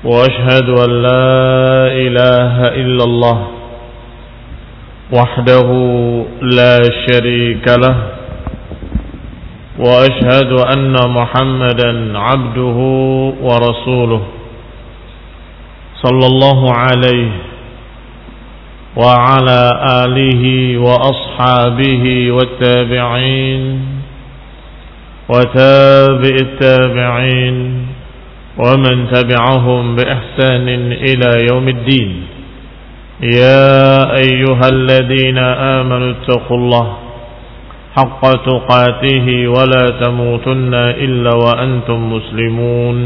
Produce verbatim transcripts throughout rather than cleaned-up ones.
وأشهد أن لا إله إلا الله وحده لا شريك له وأشهد أن محمدا عبده ورسوله صلى الله عليه وعلى آله وأصحابه والتابعين وتابع التابعين ومن تبعهم بإحسان إلى يوم الدين. يا أيها الذين آمنوا اتقوا الله حق تقاته ولا تموتن إلا وأنتم مسلمون.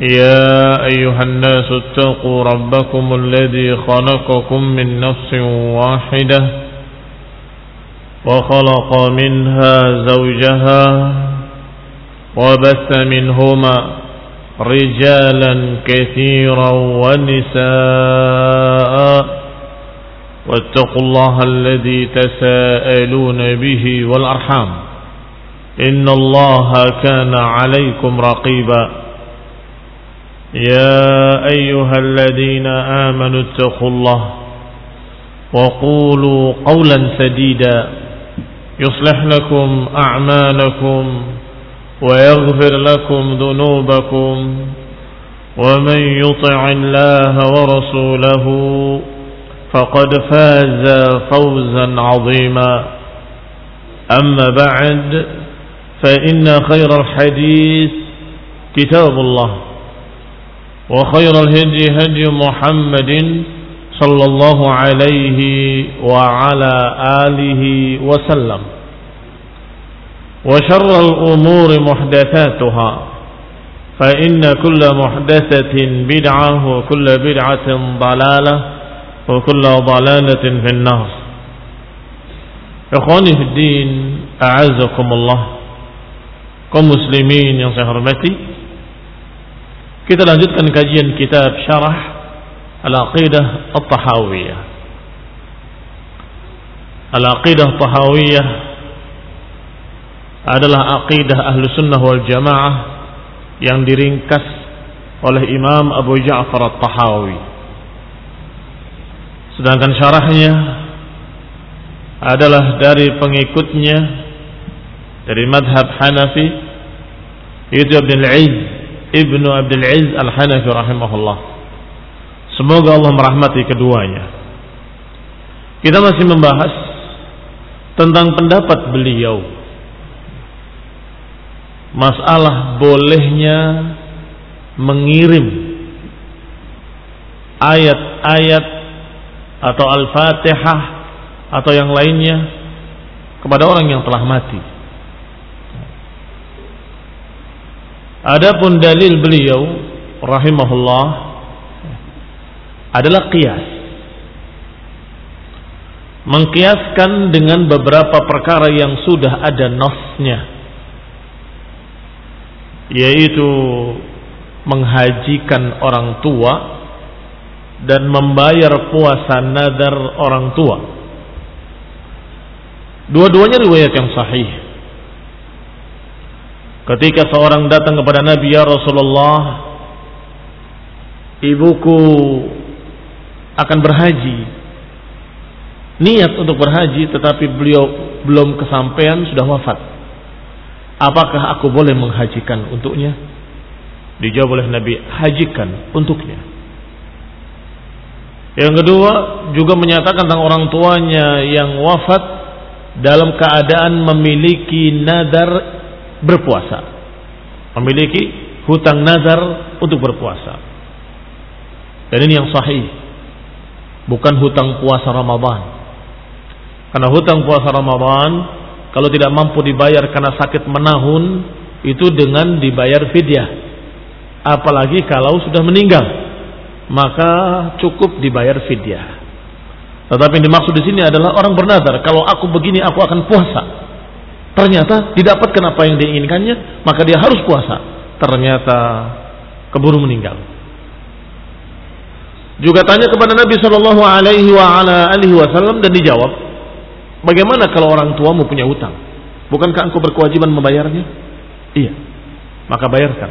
يا أيها الناس اتقوا ربكم الذي خلقكم من نفس واحدة وخلق منها زوجها وبث منهما رجالا كثيرا ونساء واتقوا الله الذي تساءلون به والأرحام إن الله كان عليكم رقيبا. يا أيها الذين آمنوا اتقوا الله وقولوا قولا سديدا يصلح لكم أعمالكم ويغفر لكم ذنوبكم ومن يطع الله ورسوله فقد فاز فوزا عظيما. أما بعد فإن خير الحديث كتاب الله وخير الهدي هدي محمد صلى الله عليه وعلى آله وسلم وشر الأمور محدثاتها فإن كل محدثة بدعة وكل بدعة ضلالة وكل ضلالة في النار. إخواني في الدين أعزكم الله kaum muslimin yang saya hormati, kita lanjutkan kajian kitab Syarah Al-'Aqidah Ath-Thahawiyyah. Al-'Aqidah Ath-Thahawiyyah adalah aqidah ahlu sunnah wal jamaah yang diringkas oleh Imam Abu Ja'far At-Tahawi. Sedangkan syarahnya adalah dari pengikutnya dari madhab Hanafi, yaitu Abdul Aziz Ibnu Abdul Aziz Al-Hanafi rahimahullah. Semoga Allah merahmati keduanya. Kita masih membahas tentang pendapat beliau, masalah bolehnya mengirim ayat-ayat atau Al-Fatihah atau yang lainnya kepada orang yang telah mati. Adapun dalil beliau rahimahullah adalah qiyas, mengkiaskan dengan beberapa perkara yang sudah ada nasnya, yaitu menghajikan orang tua dan membayar puasa nadar orang tua. Dua-duanya riwayat yang sahih. Ketika seorang datang kepada Nabi, ya Rasulullah, ibuku akan berhaji, niat untuk berhaji, tetapi beliau belum kesampaian sudah wafat. Apakah aku boleh menghajikan untuknya? Dijawab oleh Nabi, hajikan untuknya. Yang kedua juga menyatakan tentang orang tuanya yang wafat dalam keadaan memiliki nadar berpuasa, memiliki hutang nadar untuk berpuasa. Dan ini yang sahih, bukan hutang puasa Ramadan. Karena hutang puasa Ramadan kalau tidak mampu dibayar karena sakit menahun, itu dengan dibayar fidyah. apalagi kalau sudah meninggal, maka cukup dibayar fidyah. Tetapi yang dimaksud di sini adalah orang bernazar, kalau aku begini aku akan puasa. Ternyata didapatkan apa yang diinginkannya, maka dia harus puasa. Ternyata keburu meninggal. Juga tanya kepada Nabi Shallallahu Alaihi Wasallam dan dijawab, bagaimana kalau orang tuamu punya hutang? Bukankah engkau berkewajiban membayarnya? Iya, maka bayarkan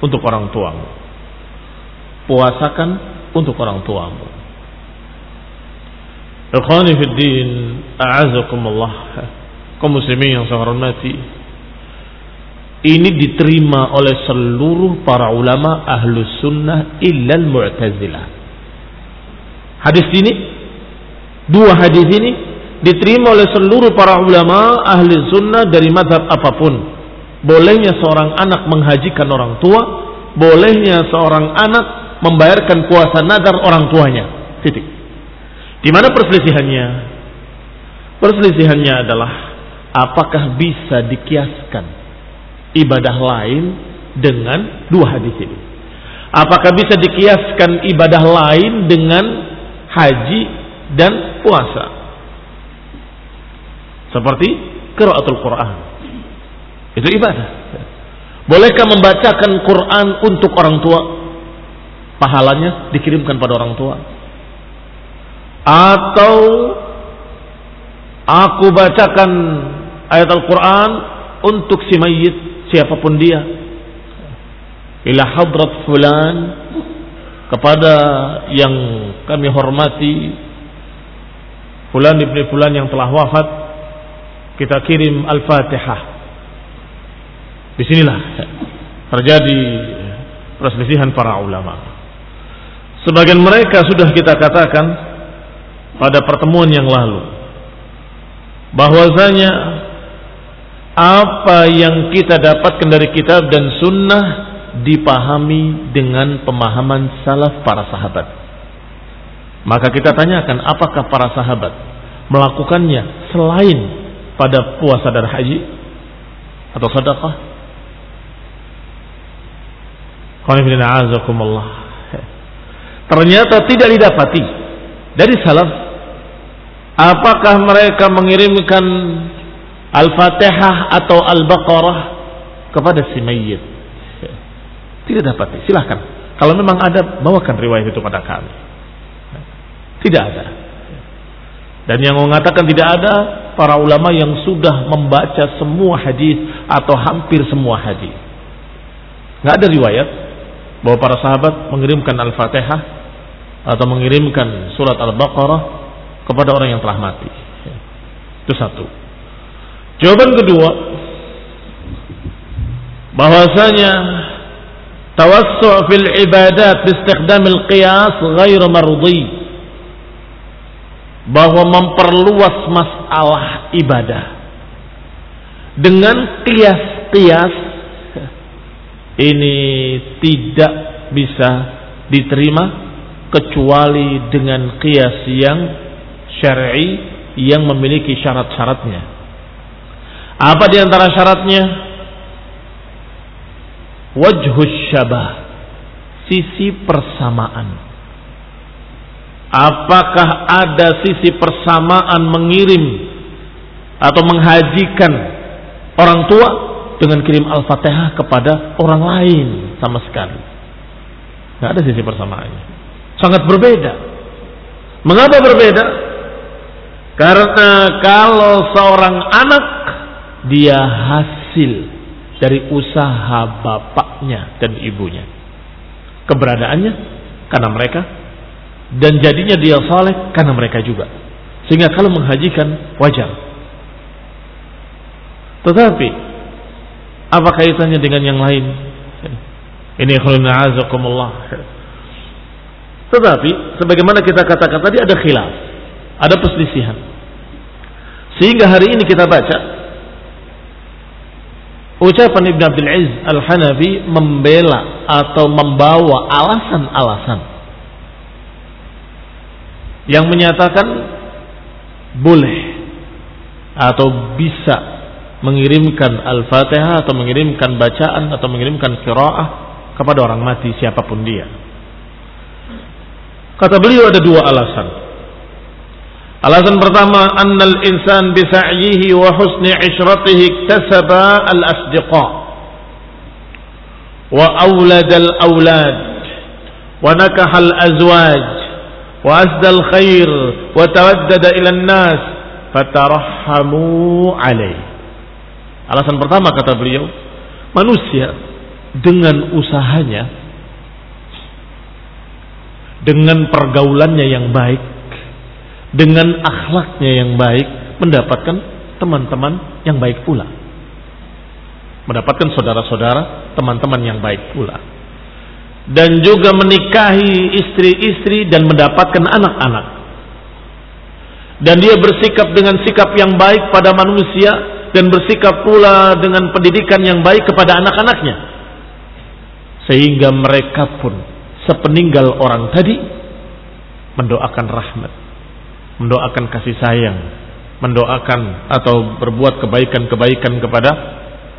untuk orang tuamu. Puasakan untuk orang tuamu. Ikhwani fiddin, a'azakumullah, kaum muslimin yang saya hormati, ini diterima oleh seluruh para ulama ahlus sunnah illal mu'tazilah. Hadis ini, dua hadis ini diterima oleh seluruh para ulama ahli sunnah dari mazhab apapun. Bolehnya seorang anak menghajikan orang tua, bolehnya seorang anak membayarkan puasa nazar orang tuanya. Titik. Di mana perselisihannya? Perselisihannya adalah apakah bisa dikiaskan ibadah lain dengan dua hadis ini? Apakah bisa dikiaskan ibadah lain dengan haji dan puasa? Seperti qiraatul Quran. Itu ibadah. Bolehkah membacakan Quran untuk orang tua? Pahalanya dikirimkan pada orang tua. Atau aku bacakan ayat Al-Quran untuk si mayit, siapapun dia, ila hadrat fulan, kepada yang kami hormati fulan ibni fulan yang telah wafat, kita kirim Al-Fatihah. Disinilah terjadi perselisihan para ulama. Sebagian mereka sudah kita katakan pada pertemuan yang lalu, bahwasanya apa yang kita dapatkan dari kitab dan sunnah dipahami dengan pemahaman salaf para sahabat. Maka kita tanyakan, apakah para sahabat melakukannya selain pada puasa dan haji atau sedekah? Ternyata tidak didapati dari salaf. Apakah mereka mengirimkan Al-Fatihah atau Al-Baqarah kepada si mayit? Tidak dapat. Silahkan. Kalau memang ada, bawakan riwayat itu pada kami. Tidak ada. Dan yang mengatakan tidak ada, para ulama yang sudah membaca semua hadis atau hampir semua hadis. Nggak ada riwayat bahwa para sahabat mengirimkan Al-Fatihah atau mengirimkan surat Al-Baqarah kepada orang yang telah mati. Itu satu. Jawaban kedua, bahwasanya tawassu' fil ibadat biistiqdamil qiyas ghair mardi, bahwa memperluas masalah ibadah dengan qiyas-qiyas ini tidak bisa diterima kecuali dengan qiyas yang syar'i yang memiliki syarat-syaratnya. Apa di antara syaratnya? Wajhus syabah, sisi persamaan. Apakah ada sisi persamaan mengirim atau menghajikan orang tua dengan kirim Al-Fatihah kepada orang lain? Sama sekali nggak ada sisi persamaannya. Sangat berbeda. Mengapa berbeda? Karena kalau seorang anak, dia hasil dari usaha bapaknya dan ibunya, keberadaannya karena mereka, dan jadinya dia saleh karena mereka juga. Sehingga kalau menghajikan wajar. Tetapi apa kaitannya dengan yang lain? Ini khulna azakumullah. Tetapi sebagaimana kita katakan tadi, ada khilaf, ada perselisihan, sehingga hari ini kita baca ucapan Ibn Abdul Aziz Al-Hanafi membela atau membawa alasan-alasan yang menyatakan boleh atau bisa mengirimkan Al-Fatihah atau mengirimkan bacaan atau mengirimkan qiraah kepada orang mati siapapun dia. Kata beliau ada dua alasan. Alasan pertama, annal insan bi sa'yihi wa husni 'ishratihi iktasaba al-asdiqa wa awlada al-awlad wa nakaha al-azwaj wa asda al-khair wa tawaddada ila an-nas fatarhamu 'alayhi. Alasan pertama kata beliau, manusia dengan usahanya, dengan pergaulannya yang baik, dengan akhlaknya yang baik, mendapatkan teman-teman yang baik pula, mendapatkan saudara-saudara, teman-teman yang baik pula, dan juga menikahi istri-istri dan mendapatkan anak-anak. Dan dia bersikap dengan sikap yang baik pada manusia, dan bersikap pula dengan pendidikan yang baik kepada anak-anaknya, sehingga mereka pun sepeninggal orang tadi mendoakan rahmat, mendoakan kasih sayang, mendoakan atau berbuat kebaikan-kebaikan kepada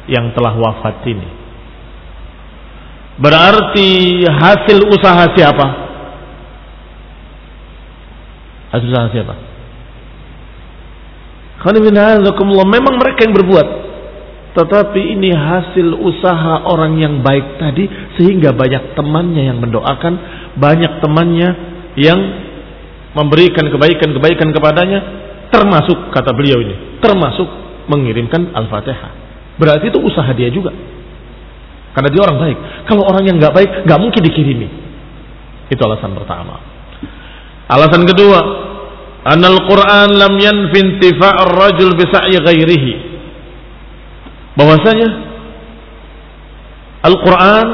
yang telah wafat ini. Berarti hasil usaha siapa? Hasil usaha siapa? Memang mereka yang berbuat, tetapi ini hasil usaha orang yang baik tadi, sehingga banyak temannya yang mendoakan, banyak temannya yang memberikan kebaikan-kebaikan kepadanya, termasuk kata beliau ini, termasuk mengirimkan Al-Fatihah. Berarti itu usaha dia juga, karena dia orang baik. Kalau orang yang gak baik gak mungkin dikirimi. Itu alasan pertama. Alasan kedua, Anal Quran lam yanfi intifa' ar-rajul bi sa'i ghairihi. Bahwasanya Al-Quran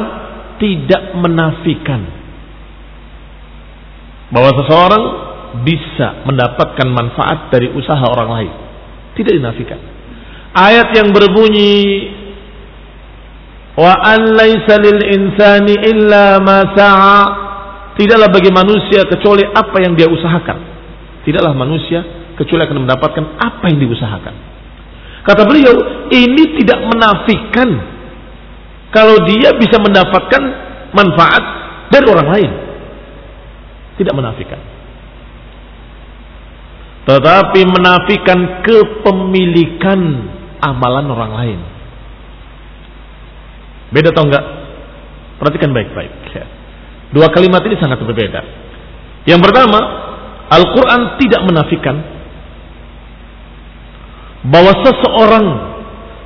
tidak menafikan bahwa seseorang bisa mendapatkan manfaat dari usaha orang lain. Tidak dinafikan. Ayat yang berbunyi wa an laysa lil insani illa ma sa'a, tidaklah bagi manusia kecuali apa yang dia usahakan. Tidaklah manusia kecuali akan mendapatkan apa yang diusahakan. Kata beliau, ini tidak menafikan kalau dia bisa mendapatkan manfaat dari orang lain. Tidak menafikan. Tetapi menafikan kepemilikan amalan orang lain. Beda atau enggak? Perhatikan baik-baik. Dua kalimat ini sangat berbeda. Yang pertama, Al-Quran tidak menafikan bahwa seseorang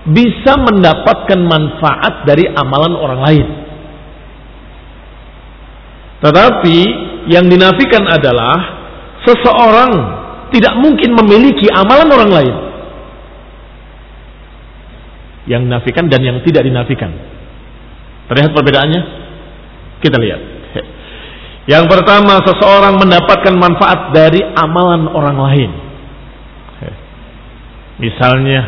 bisa mendapatkan manfaat dari amalan orang lain. Tetapi yang dinafikan adalah seseorang tidak mungkin memiliki amalan orang lain. Yang dinafikan dan yang tidak dinafikan. Terlihat perbedaannya? Kita lihat. Yang pertama, seseorang mendapatkan manfaat dari amalan orang lain. Misalnya,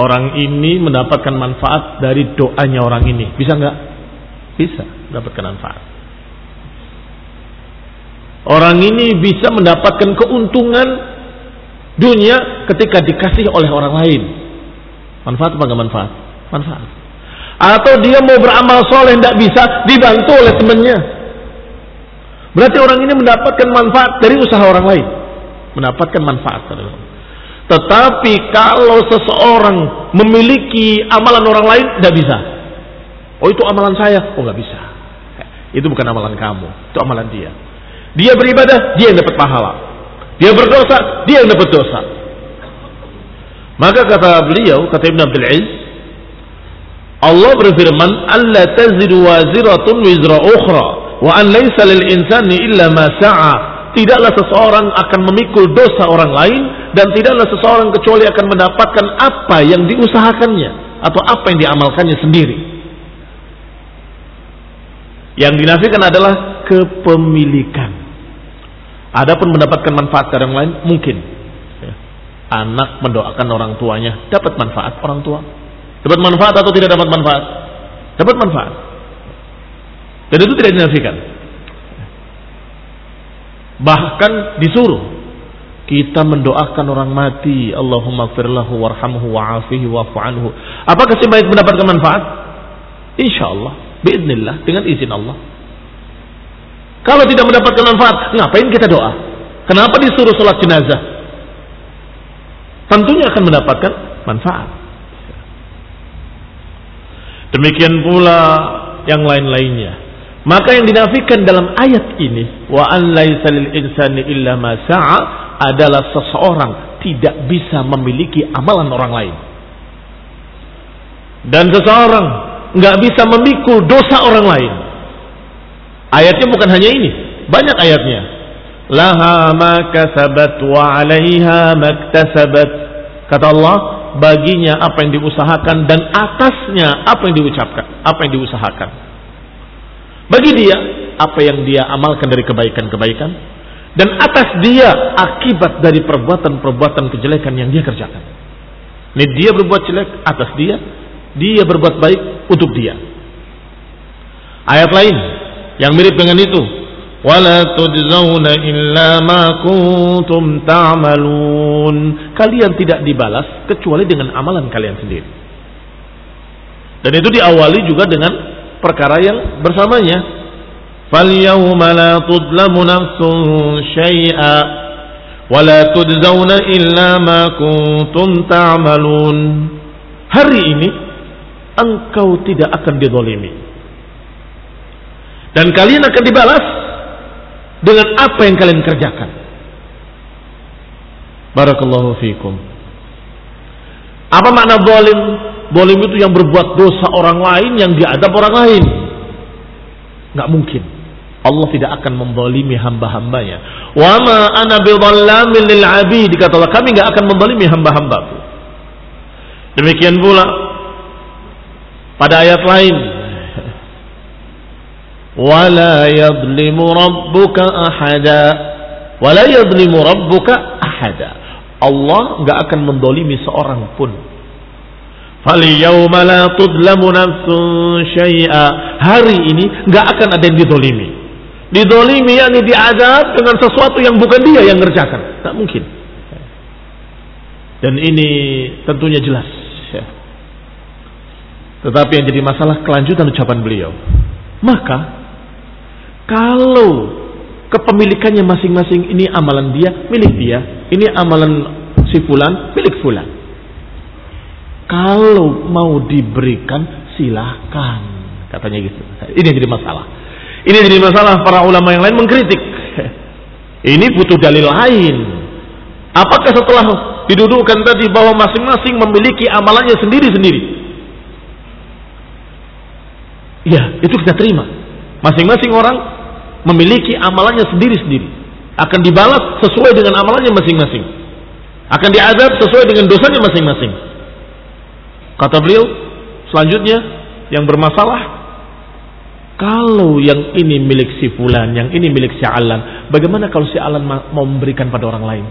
orang ini mendapatkan manfaat dari doanya orang ini. Bisa enggak? Bisa mendapatkan manfaat. Orang ini bisa mendapatkan keuntungan dunia ketika dikasih oleh orang lain. Manfaat apa enggak manfaat? Manfaat. Atau dia mau beramal soleh, enggak bisa, dibantu oleh temannya. Berarti orang ini mendapatkan manfaat dari usaha orang lain. Mendapatkan manfaat. Tetapi kalau seseorang memiliki amalan orang lain, tidak bisa. Oh itu amalan saya. Oh nggak bisa. Itu bukan amalan kamu. Itu amalan dia. Dia beribadah, dia yang dapat pahala. Dia berdosa, dia yang dapat dosa. Maka kata beliau, kata Ibn Abdul Aziz, Allah berfirman, "Alla taziru waziratun wizra ukhra." Wa an laysa lil insani illa ma sa'a. Tidaklah seseorang akan memikul dosa orang lain, dan tidaklah seseorang kecuali akan mendapatkan apa yang diusahakannya atau apa yang diamalkannya sendiri. Yang dinafikan adalah kepemilikan. Adapun mendapatkan manfaat dari orang lain, mungkin anak mendoakan orang tuanya, dapat manfaat orang tua. Dapat manfaat atau tidak dapat manfaat? Dapat manfaat. Dan itu tidak dinafikan. Bahkan disuruh kita mendoakan orang mati, Allahumma firlahu warhamhu wa'afihi wa'fu anhu. Apakah si baik mendapatkan manfaat? Insya Allah. biidznillah, dengan izin Allah. Kalau tidak mendapatkan manfaat, ngapain kita doa? Kenapa disuruh sholat jenazah? Tentunya akan mendapatkan manfaat. Demikian pula yang lain-lainnya. Maka yang dinafikan dalam ayat ini, wa an laisa lil insani illa ma sa'a, adalah seseorang tidak bisa memiliki amalan orang lain. Dan seseorang nggak bisa memikul dosa orang lain. Ayatnya bukan hanya ini, banyak ayatnya. Laha ma kasabat wa 'alaiha maktasabat. Kata Allah, baginya apa yang diusahakan dan atasnya apa yang diucapkan, apa yang diusahakan. Bagi dia apa yang dia amalkan dari kebaikan-kebaikan dan atas dia akibat dari perbuatan-perbuatan kejelekan yang dia kerjakan. Ini dia berbuat jelek atas dia, dia berbuat baik untuk dia. Ayat lain yang mirip dengan itu, wala tujzauna illa ma kuntum ta'malun. Kalian tidak dibalas kecuali dengan amalan kalian sendiri. Dan itu diawali juga dengan perkara yang bersamanya. Fal yawma la tudlamu nafsun syai'a wala tujzauna illa ma kuntum ta'malun. Hari ini engkau tidak akan dizalimi. Dan kalian akan dibalas dengan apa yang kalian kerjakan. Barakallahu fiikum. Apa makna zalim? Zalim itu yang berbuat dosa orang lain, yang diadab orang lain. Enggak mungkin. Allah tidak akan memzalimi hamba-hambanya. Wa ma ana bidzallamin lil 'abid. Kata Allah, kami enggak akan memzalimi hamba-hambaku. Demikian pula pada ayat lain. Wala yadlimu rabbuka ahada. Wala yadlimu rabbuka ahada. Allah enggak akan mendolimi seorang pun. Fal yawma la tudlamu nafsun syai'a. Hari ini enggak akan ada yang didolimi. Didolimi yakni diazab dengan sesuatu yang bukan dia yang ngerjakan. Tak mungkin. Dan ini tentunya jelas. Tetapi yang jadi masalah kelanjutan ucapan beliau. Maka kalau kepemilikannya masing-masing, ini amalan dia, milik dia, ini amalan si fulan, milik fulan. Kalau mau diberikan silahkan, katanya gitu. Ini jadi masalah. Ini jadi masalah para ulama yang lain mengkritik. Ini butuh dalil lain. Apakah setelah didudukkan tadi bahwa masing-masing memiliki amalannya sendiri-sendiri? Ya, itu kita terima. Masing-masing orang memiliki amalannya sendiri-sendiri. Akan dibalas sesuai dengan amalannya masing-masing. Akan diazab sesuai dengan dosanya masing-masing. Kata beliau, selanjutnya yang bermasalah, kalau yang ini milik si fulan, yang ini milik si Alan, bagaimana kalau si Alan mau memberikan pada orang lain?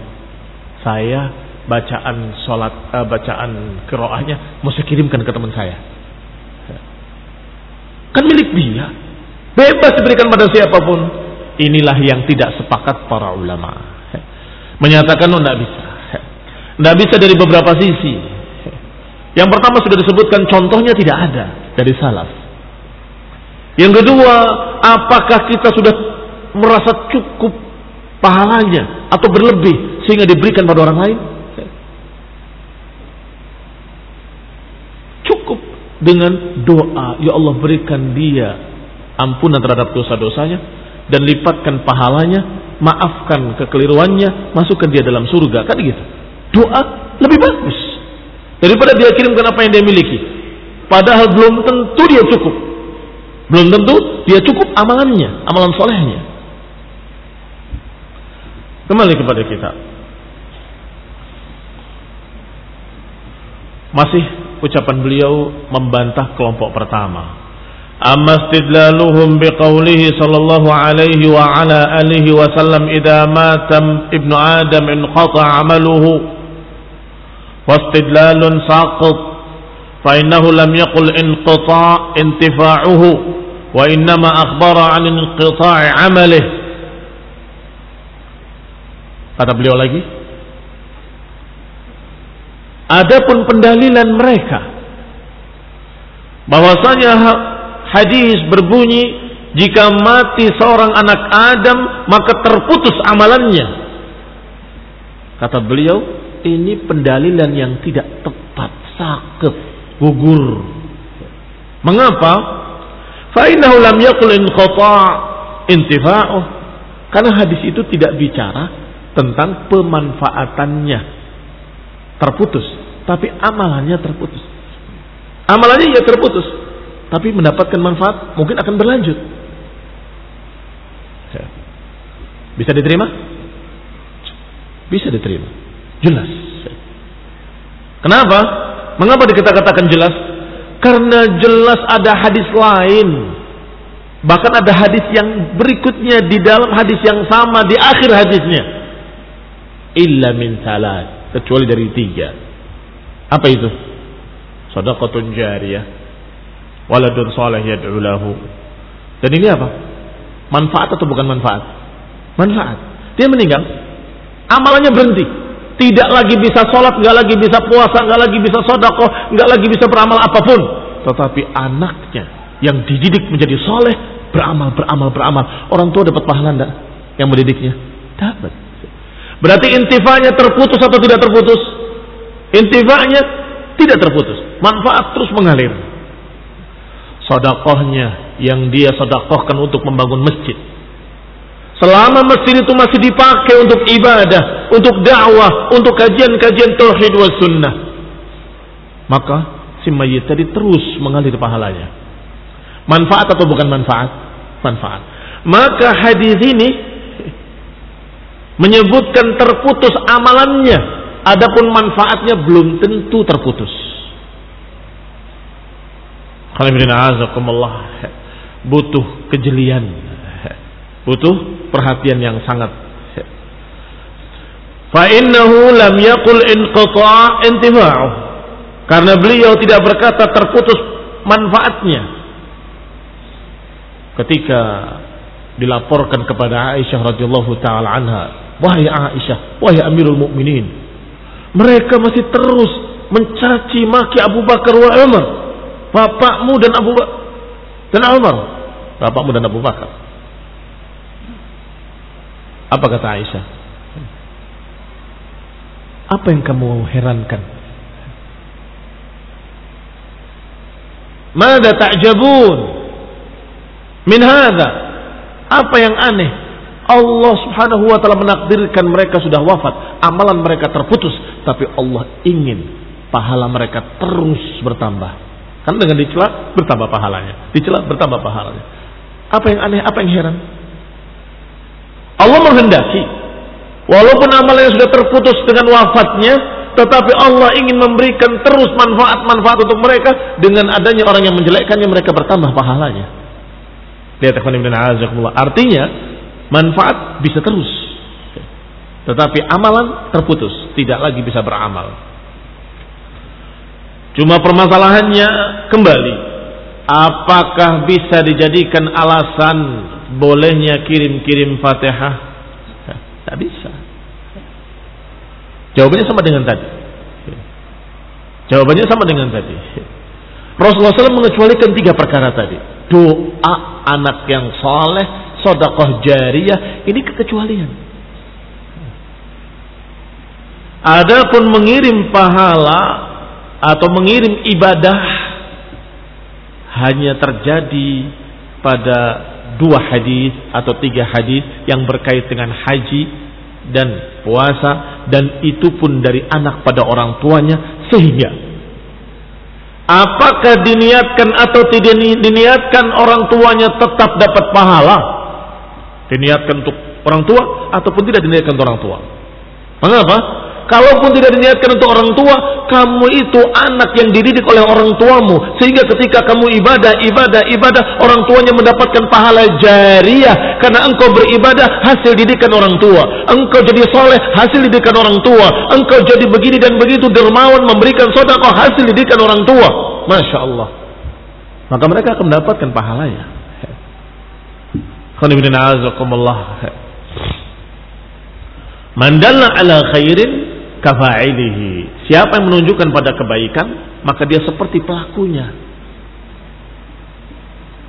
Saya bacaan salat, uh, bacaan qiraahnya mau saya kirimkan ke teman saya. Kan milik dia, bebas diberikan pada siapapun. Inilah yang tidak sepakat para ulama. Menyatakan, oh tidak bisa. Tidak bisa dari beberapa sisi. Yang pertama sudah disebutkan, contohnya tidak ada dari salaf. Yang kedua, apakah kita sudah merasa cukup pahalanya atau berlebih sehingga diberikan pada orang lain? Cukup dengan doa, ya Allah berikan dia ampunan terhadap dosa-dosanya dan lipatkan pahalanya, maafkan kekeliruannya, masukkan dia dalam surga, kan gitu. Doa lebih bagus daripada dia kirimkan apa yang dia miliki, padahal belum tentu dia cukup, belum tentu dia cukup amalannya, amalan solehnya. Kembali kepada kita, masih ucapan beliau membantah kelompok pertama. Amma istidlaluhum biqaulihi sallallahu alaihi wa ala alihi wa sallam, idza mata ibnu adam inqata amaluhu. Wastidlalun saqit, fa innahu lam yaqul inqita intifa'uhu, wa innama akhbara 'an inqita'i 'amalihi. Kata beliau lagi, adapun pendalilan mereka bahwasanya hadis berbunyi, jika mati seorang anak Adam maka terputus amalannya. Kata beliau, ini pendalilan yang tidak tepat, sakit, gugur. Mengapa? Fa innahu lam yaqul inqata' intifa'uh. Karena hadis itu tidak bicara tentang pemanfaatannya, terputus, tapi amalannya terputus. Amalannya ya terputus, tapi mendapatkan manfaat, mungkin akan berlanjut. Bisa diterima? Bisa diterima. Jelas. Kenapa? Mengapa kita katakan jelas? Karena jelas ada hadis lain. Bahkan ada hadis yang berikutnya di dalam hadis yang sama di akhir hadisnya. Illa min salat, kecuali dari tiga. Apa itu? Shadaqatun jariyah, waladun salih yad'u lahu. Dan ini apa? Manfaat atau bukan manfaat? Manfaat. Dia meninggal, amalannya berhenti, tidak lagi bisa sholat, nggak lagi bisa puasa, nggak lagi bisa sodakoh, nggak lagi bisa beramal apapun. Tetapi anaknya yang dididik menjadi soleh, beramal, beramal, beramal. Orang tua dapat pahala enggak? Yang mendidiknya dapat. Berarti intifanya terputus atau tidak terputus? Intifanya tidak terputus, manfaat terus mengalir. Sodakohnya yang dia sodakohkan untuk membangun masjid, selama masjid itu masih dipakai untuk ibadah, untuk dakwah, untuk kajian-kajian tauhid wa sunnah, maka si mayit tadi terus mengalir pahalanya. Manfaat atau bukan manfaat? Manfaat. Maka hadis ini menyebutkan terputus amalannya, adapun manfaatnya belum tentu terputus. Butuh kejelian, butuh perhatian yang sangat. Fa innahu lam yaqul inqata' intifa'u. Karena beliau tidak berkata terputus manfaatnya. Ketika dilaporkan kepada Aisyah radhiyallahu taala anha, wahai Aisyah, wahai Amirul Mukminin, mereka masih terus mencaci maki Abu Bakar wa Umar. Bapakmu dan Abu Bakar dan Umar. Bapakmu dan Abu Bakar. Apa kata Aisyah? Apa yang kamu herankan? Mada ta'jabun min hadza? Apa yang aneh? Allah Subhanahu wa taala menakdirkan mereka sudah wafat, amalan mereka terputus, tapi Allah ingin pahala mereka terus bertambah. Karena dengan dicela bertambah pahalanya, dicela bertambah pahalanya. Apa yang aneh? Apa yang heran? Allah menghendaki, walaupun amalnya sudah terputus dengan wafatnya, tetapi Allah ingin memberikan terus manfaat-manfaat untuk mereka. Dengan adanya orang yang menjelekkannya, mereka bertambah pahalanya. Lihat, artinya manfaat bisa terus, tetapi amalan terputus, tidak lagi bisa beramal. Cuma permasalahannya kembali, apakah bisa dijadikan alasan bolehnya kirim-kirim Fatihah? Tidak bisa. Jawabannya sama dengan tadi. Jawabannya sama dengan tadi. Rasulullah shallallahu alaihi wasallam mengecualikan tiga perkara tadi. Doa anak yang saleh, sedekah jariyah, ini kekecualian. Adapun mengirim pahala atau mengirim ibadah hanya terjadi pada dua hadis atau tiga hadis yang berkait dengan haji dan puasa, dan itu pun dari anak pada orang tuanya. Sehingga apakah diniatkan atau tidak diniatkan, orang tuanya tetap dapat pahala. Diniatkan untuk orang tua ataupun tidak diniatkan untuk orang tua. Mengapa? Kalaupun tidak diniatkan untuk orang tua, kamu itu anak yang dididik oleh orang tuamu, sehingga ketika kamu ibadah, ibadah, ibadah, orang tuanya mendapatkan pahala jariyah, karena engkau beribadah hasil didikan orang tua. Engkau jadi soleh hasil didikan orang tua. Engkau jadi begini dan begitu, dermawan, memberikan sedekah hasil didikan orang tua. Masya Allah. Maka mereka akan mendapatkan pahalanya. Man dalla ala khairin kafa'ilihi. Siapa yang menunjukkan pada kebaikan, maka dia seperti pelakunya.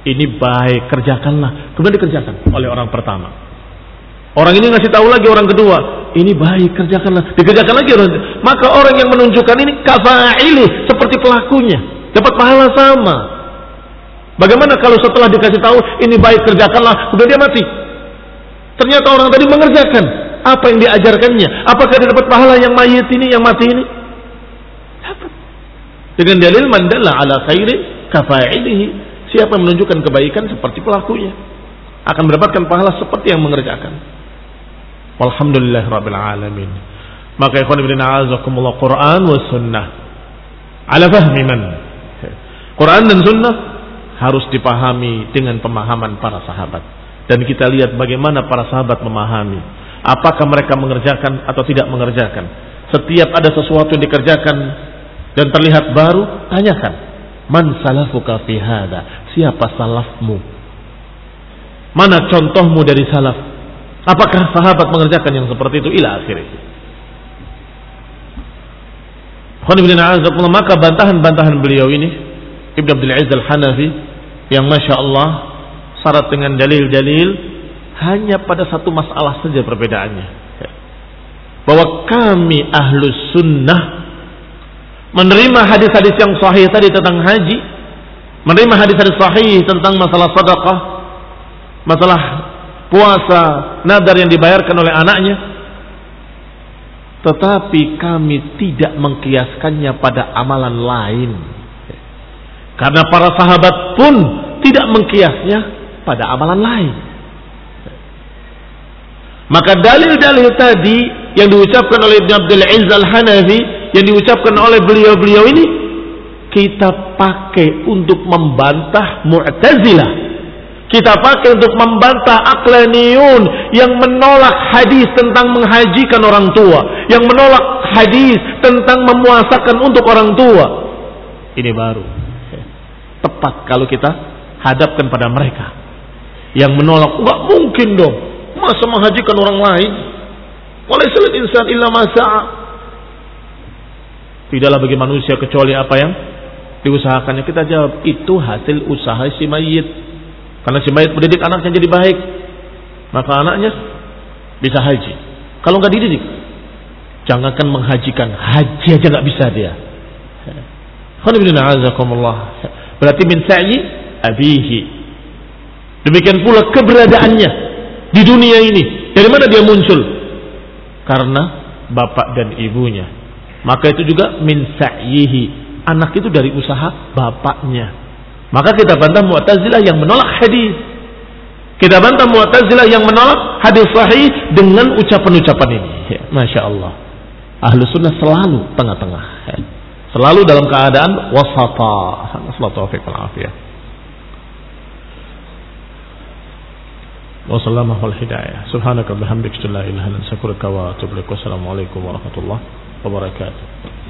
Ini baik, kerjakanlah. Kemudian dikerjakan oleh orang pertama. Orang ini ngasih tahu lagi orang kedua, ini baik, kerjakanlah. Dikerjakan lagi orang. Maka orang yang menunjukkan ini kafa'ilih, seperti pelakunya, dapat pahala sama. Bagaimana kalau setelah dikasih tahu ini baik, kerjakanlah, kemudian dia mati? Ternyata orang tadi mengerjakan apa yang diajarkannya. Apakah dia dapat pahala yang mayit ini, yang mati ini? Dapat. Dengan dalil man dalla ala khairin kafa'ilihi. Siapa yang menunjukkan kebaikan seperti pelakunya akan mendapatkan pahala seperti yang mengerjakan. Walhamdulillah rabbil alamin. Maka ikhwan ibn a'azakumullah, Quran wa sunnah ala fahmi man. Quran dan sunnah harus dipahami dengan pemahaman para sahabat. Dan kita lihat bagaimana para sahabat memahami. Apakah mereka mengerjakan atau tidak mengerjakan. Setiap ada sesuatu yang dikerjakan dan terlihat baru, tanyakan. Man salafuka fi hada? Siapa salafmu? Mana contohmu dari salaf? Apakah sahabat mengerjakan yang seperti itu? Ila akhirnya. Maka bantahan-bantahan beliau ini Ibn Abdul Aziz Al-Hanafi, yang Masya Allah syarat dengan dalil-dalil, hanya pada satu masalah saja perbedaannya, bahwa kami ahlus sunnah menerima hadis-hadis yang sahih tadi tentang haji, menerima hadis-hadis sahih tentang masalah sedekah, masalah puasa, nadar yang dibayarkan oleh anaknya. Tetapi kami tidak mengkiaskannya pada amalan lain. Karena para sahabat pun tidak mengkiasnya pada amalan lain. Maka dalil-dalil tadi yang diucapkan oleh Ibn Abdul Aziz Al-Hanafi, yang diucapkan oleh beliau-beliau ini, kita pakai untuk membantah Mu'tazilah. Kita pakai untuk membantah Aqlaniyun yang menolak hadis tentang menghajikan orang tua, yang menolak hadis tentang memuasakan untuk orang tua. Ini baru tepat kalau kita hadapkan pada mereka yang menolak. Enggak mungkin dong, masa menghajikan orang lain? Walaisal insan illa ma sa'a. Tidaklah bagi manusia kecuali apa yang diusahakannya. Kita jawab, itu hasil usaha si mayit. Karena si mayit mendidik anaknya jadi baik, maka anaknya bisa haji. Kalau nggak dididik, jangankan menghajikan, haji aja nggak bisa dia. Berarti min sa'yi abihi. Demikian pula keberadaannya di dunia ini. Dari mana dia muncul? Karena bapak dan ibunya. Maka itu juga min sa'yihi. Anak itu dari usaha bapaknya. Maka kita bantah Mu'tazilah yang menolak hadis. Kita bantah Mu'tazilah yang menolak hadis sahih dengan ucapan-ucapan ini. Ya, Masya Allah. Ahlus sunnah selalu tengah-tengah. Ya. Selalu dalam keadaan wasata. Wassalamualaikum warahmatullahi wabarakatuh.